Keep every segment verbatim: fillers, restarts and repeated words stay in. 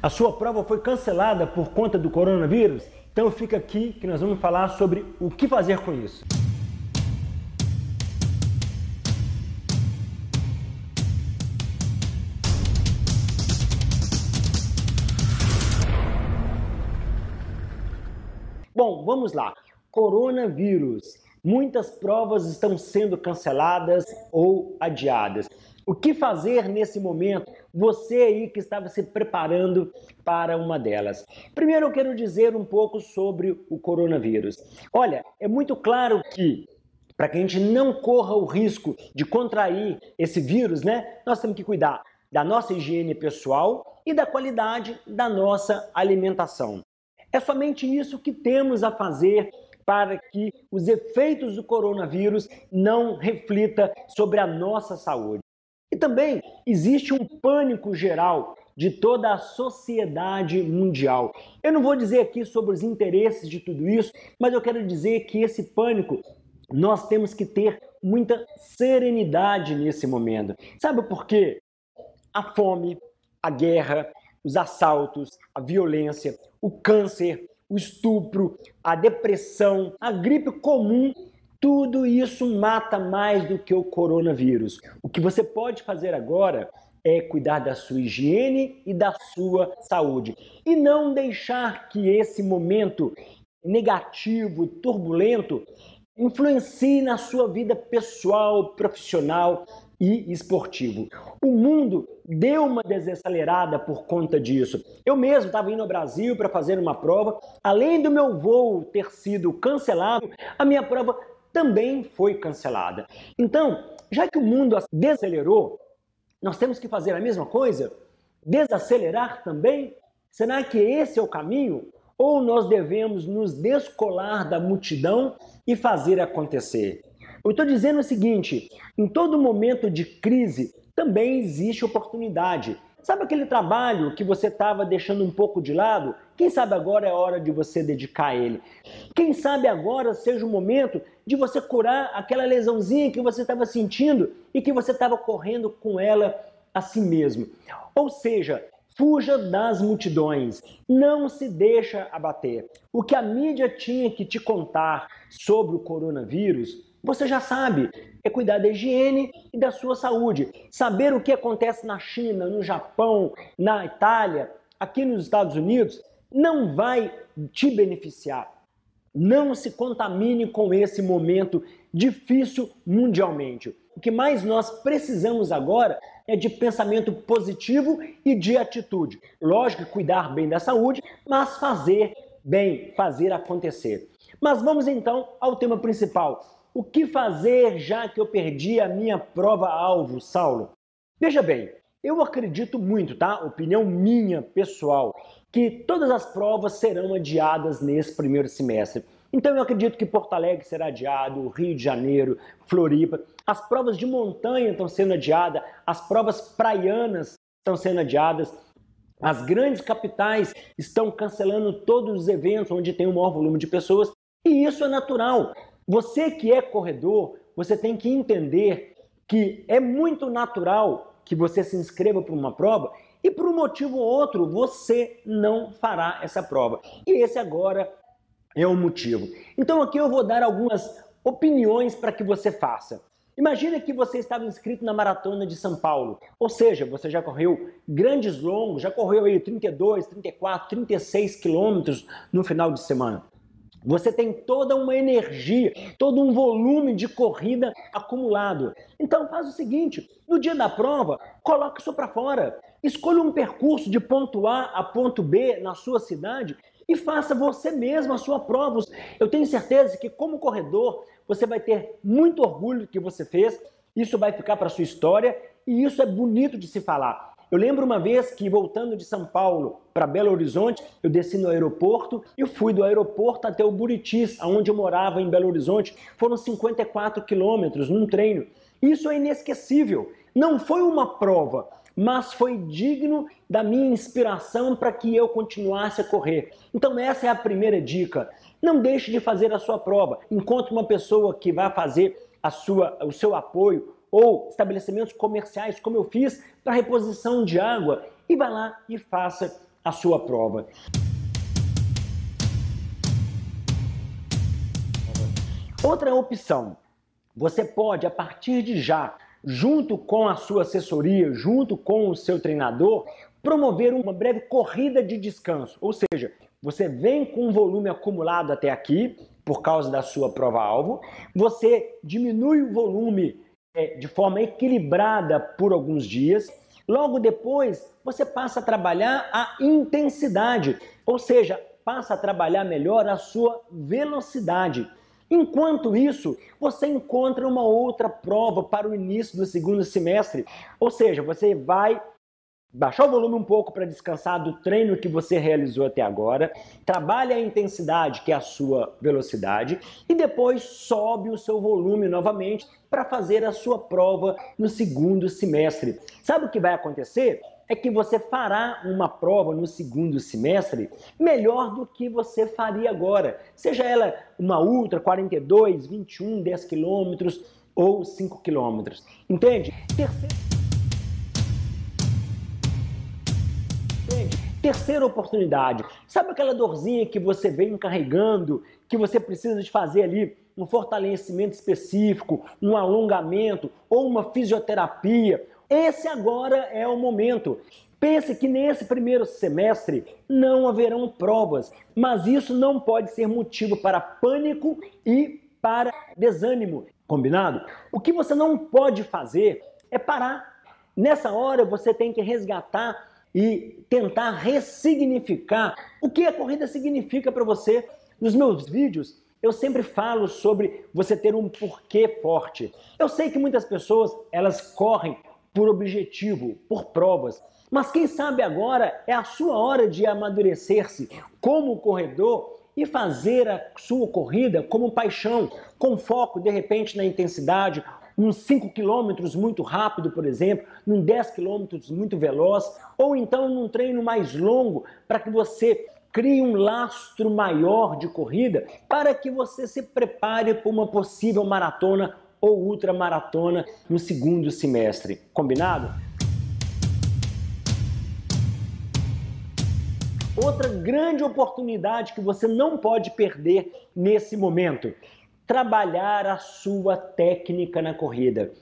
A sua prova foi cancelada por conta do coronavírus? Então fica aqui que nós vamos falar sobre o que fazer com isso. Bom, vamos lá. Coronavírus. Muitas provas estão sendo canceladas ou adiadas. O que fazer nesse momento? Você aí que estava se preparando para uma delas. Primeiro eu quero dizer um pouco sobre o coronavírus. Olha, é muito claro que para que a gente não corra o risco de contrair esse vírus, né? Nós temos que cuidar da nossa higiene pessoal e da qualidade da nossa alimentação. É somente isso que temos a fazer para que os efeitos do coronavírus não reflitam sobre a nossa saúde. E também existe um pânico geral de toda a sociedade mundial. Eu não vou dizer aqui sobre os interesses de tudo isso, mas eu quero dizer que esse pânico nós temos que ter muita serenidade nesse momento. Sabe por quê? A fome, a guerra, os assaltos, a violência, o câncer, o estupro, a depressão, a gripe comum, tudo isso mata mais do que o coronavírus. O que você pode fazer agora é cuidar da sua higiene e da sua saúde. E não deixar que esse momento negativo, turbulento, influencie na sua vida pessoal, profissional e esportivo. O mundo deu uma desacelerada por conta disso. Eu mesmo estava indo ao Brasil para fazer uma prova. Além do meu voo ter sido cancelado, a minha prova também foi cancelada. Então, já que o mundo desacelerou, nós temos que fazer a mesma coisa? Desacelerar também? Será que esse é o caminho? Ou nós devemos nos descolar da multidão e fazer acontecer? Eu estou dizendo o seguinte, em todo momento de crise também existe oportunidade. Sabe aquele trabalho que você estava deixando um pouco de lado? Quem sabe agora é a hora de você dedicar a ele. Quem sabe agora seja o momento de você curar aquela lesãozinha que você estava sentindo e que você estava correndo com ela a si mesmo. Ou seja, fuja das multidões, não se deixa abater. O que a mídia tinha que te contar sobre o coronavírus, você já sabe, é cuidar da higiene e da sua saúde. Saber o que acontece na China, no Japão, na Itália, aqui nos Estados Unidos, não vai te beneficiar. Não se contamine com esse momento difícil mundialmente. O que mais nós precisamos agora é de pensamento positivo e de atitude. Lógico, cuidar bem da saúde, mas fazer bem, fazer acontecer. Mas vamos então ao tema principal. O que fazer já que eu perdi a minha prova-alvo, Saulo? Veja bem, eu acredito muito, tá? Opinião minha, pessoal, que todas as provas serão adiadas nesse primeiro semestre. Então eu acredito que Porto Alegre será adiado, Rio de Janeiro, Floripa. As provas de montanha estão sendo adiadas, as provas praianas estão sendo adiadas. As grandes capitais estão cancelando todos os eventos onde tem o maior volume de pessoas. E isso é natural. Você que é corredor, você tem que entender que é muito natural que você se inscreva para uma prova e por um motivo ou outro você não fará essa prova. E esse agora é o motivo. Então aqui eu vou dar algumas opiniões para que você faça. Imagina que você estava inscrito na Maratona de São Paulo, ou seja, você já correu grandes longos, já correu aí trinta e dois, trinta e quatro, trinta e seis quilômetros no final de semana. Você tem toda uma energia, todo um volume de corrida acumulado. Então faz o seguinte, no dia da prova, coloque isso para fora. Escolha um percurso de ponto A a ponto B na sua cidade e faça você mesmo a sua prova. Eu tenho certeza que como corredor, você vai ter muito orgulho do que você fez, isso vai ficar para a sua história e isso é bonito de se falar. Eu lembro uma vez que, voltando de São Paulo para Belo Horizonte, eu desci no aeroporto e fui do aeroporto até o Buritis, onde eu morava em Belo Horizonte. Foram cinquenta e quatro quilômetros num treino. Isso é inesquecível. Não foi uma prova, mas foi digno da minha inspiração para que eu continuasse a correr. Então essa é a primeira dica. Não deixe de fazer a sua prova. Encontre uma pessoa que vai fazer a sua, o seu apoio, ou estabelecimentos comerciais, como eu fiz, para reposição de água, e vai lá e faça a sua prova. Outra opção, você pode, a partir de já, junto com a sua assessoria, junto com o seu treinador, promover uma breve corrida de descanso. Ou seja, você vem com um volume acumulado até aqui, por causa da sua prova-alvo, você diminui o volume é, de forma equilibrada por alguns dias, logo depois você passa a trabalhar a intensidade, ou seja, passa a trabalhar melhor a sua velocidade. Enquanto isso, você encontra uma outra prova para o início do segundo semestre. Ou seja, você vai baixar o volume um pouco para descansar do treino que você realizou até agora, trabalha a intensidade, que é a sua velocidade, e depois sobe o seu volume novamente para fazer a sua prova no segundo semestre. Sabe o que vai acontecer? É que você fará uma prova no segundo semestre melhor do que você faria agora. Seja ela uma ultra, quarenta e dois, vinte e um, dez quilômetros ou cinco quilômetros. Entende? Terceiro... Terceira oportunidade. Sabe aquela dorzinha que você vem carregando, que você precisa de fazer ali um fortalecimento específico, um alongamento ou uma fisioterapia? Esse agora é o momento. Pense que nesse primeiro semestre não haverão provas, mas isso não pode ser motivo para pânico e para desânimo, combinado? O que você não pode fazer é parar. Nessa hora você tem que resgatar e tentar ressignificar o que a corrida significa para você. Nos meus vídeos, eu sempre falo sobre você ter um porquê forte. Eu sei que muitas pessoas, elas correm por objetivo, por provas. Mas quem sabe agora é a sua hora de amadurecer-se como corredor e fazer a sua corrida como paixão, com foco de repente na intensidade, num cinco quilômetros muito rápido, por exemplo, num dez quilômetros muito veloz, ou então num treino mais longo, para que você crie um lastro maior de corrida, para que você se prepare para uma possível maratona ou ultramaratona no segundo semestre. Combinado? Outra grande oportunidade que você não pode perder nesse momento: trabalhar a sua técnica na corrida.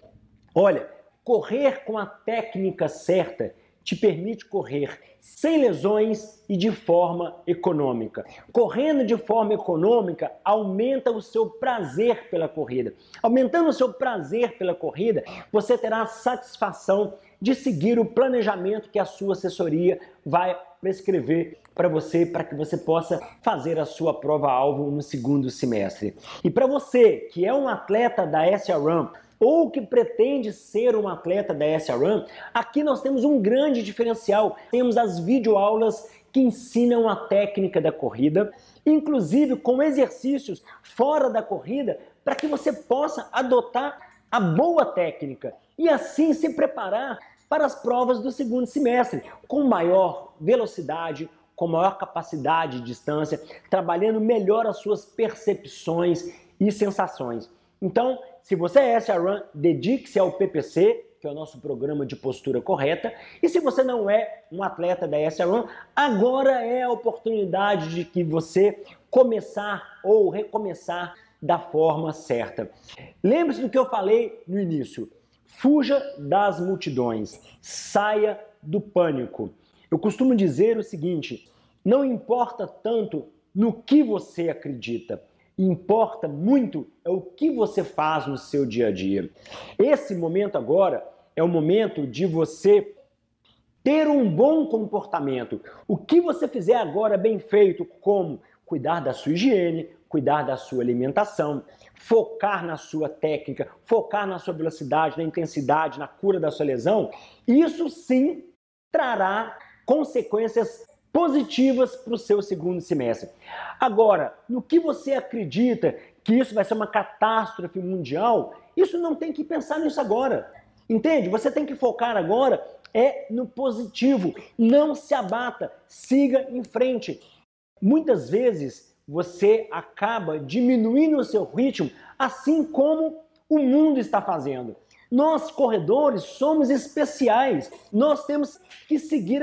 Olha, correr com a técnica certa te permite correr sem lesões e de forma econômica. Correndo de forma econômica aumenta o seu prazer pela corrida. Aumentando o seu prazer pela corrida, você terá a satisfação de seguir o planejamento que a sua assessoria vai prescrever para você, para que você possa fazer a sua prova-alvo no segundo semestre. E para você que é um atleta da S RAM, ou que pretende ser um atleta da S RAM, aqui nós temos um grande diferencial. Temos as videoaulas que ensinam a técnica da corrida, inclusive com exercícios fora da corrida, para que você possa adotar a boa técnica e assim se preparar para as provas do segundo semestre, com maior velocidade, com maior capacidade de distância, trabalhando melhor as suas percepções e sensações. Então, se você é S RAM, dedique-se ao P P C, que é o nosso Programa de Postura Correta. E se você não é um atleta da S RAM, agora é a oportunidade de que você começar ou recomeçar da forma certa. Lembre-se do que eu falei no início. Fuja das multidões. Saia do pânico. Eu costumo dizer o seguinte: não importa tanto no que você acredita, importa muito é o que você faz no seu dia a dia. Esse momento agora é o momento de você ter um bom comportamento. O que você fizer agora é bem feito, como cuidar da sua higiene, cuidar da sua alimentação, focar na sua técnica, focar na sua velocidade, na intensidade, na cura da sua lesão, isso sim trará consequências positivas para o seu segundo semestre. Agora, no que você acredita que isso vai ser uma catástrofe mundial, isso não tem que pensar nisso agora. Entende? Você tem que focar agora é no positivo. Não se abata, siga em frente. Muitas vezes você acaba diminuindo o seu ritmo, assim como o mundo está fazendo. Nós, corredores, somos especiais. Nós temos que seguir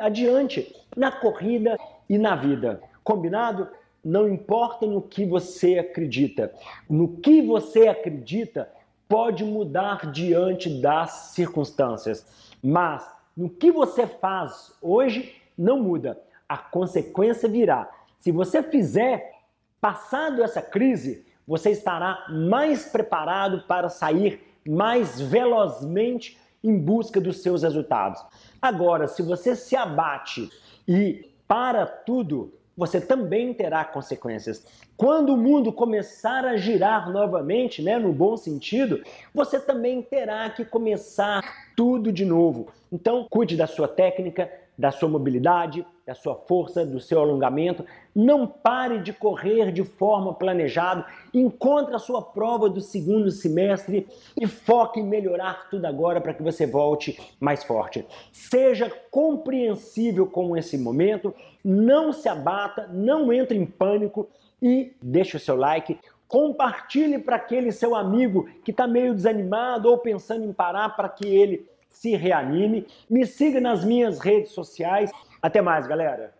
adiante na corrida e na vida. Combinado? Não importa no que você acredita. No que você acredita pode mudar diante das circunstâncias. Mas no que você faz hoje não muda. A consequência virá. Se você fizer, passado essa crise, você estará mais preparado para sair mais velozmente em busca dos seus resultados. Agora, se você se abate e para tudo, você também terá consequências. Quando o mundo começar a girar novamente, né, no bom sentido, você também terá que começar tudo de novo. Então, cuide da sua técnica, da sua mobilidade, da sua força, do seu alongamento. Não pare de correr de forma planejada. Encontre a sua prova do segundo semestre e foque em melhorar tudo agora para que você volte mais forte. Seja compreensível com esse momento. Não se abata, não entre em pânico e deixe o seu like. Compartilhe para aquele seu amigo que está meio desanimado ou pensando em parar para que ele se reanime. Me siga nas minhas redes sociais. Até mais, galera!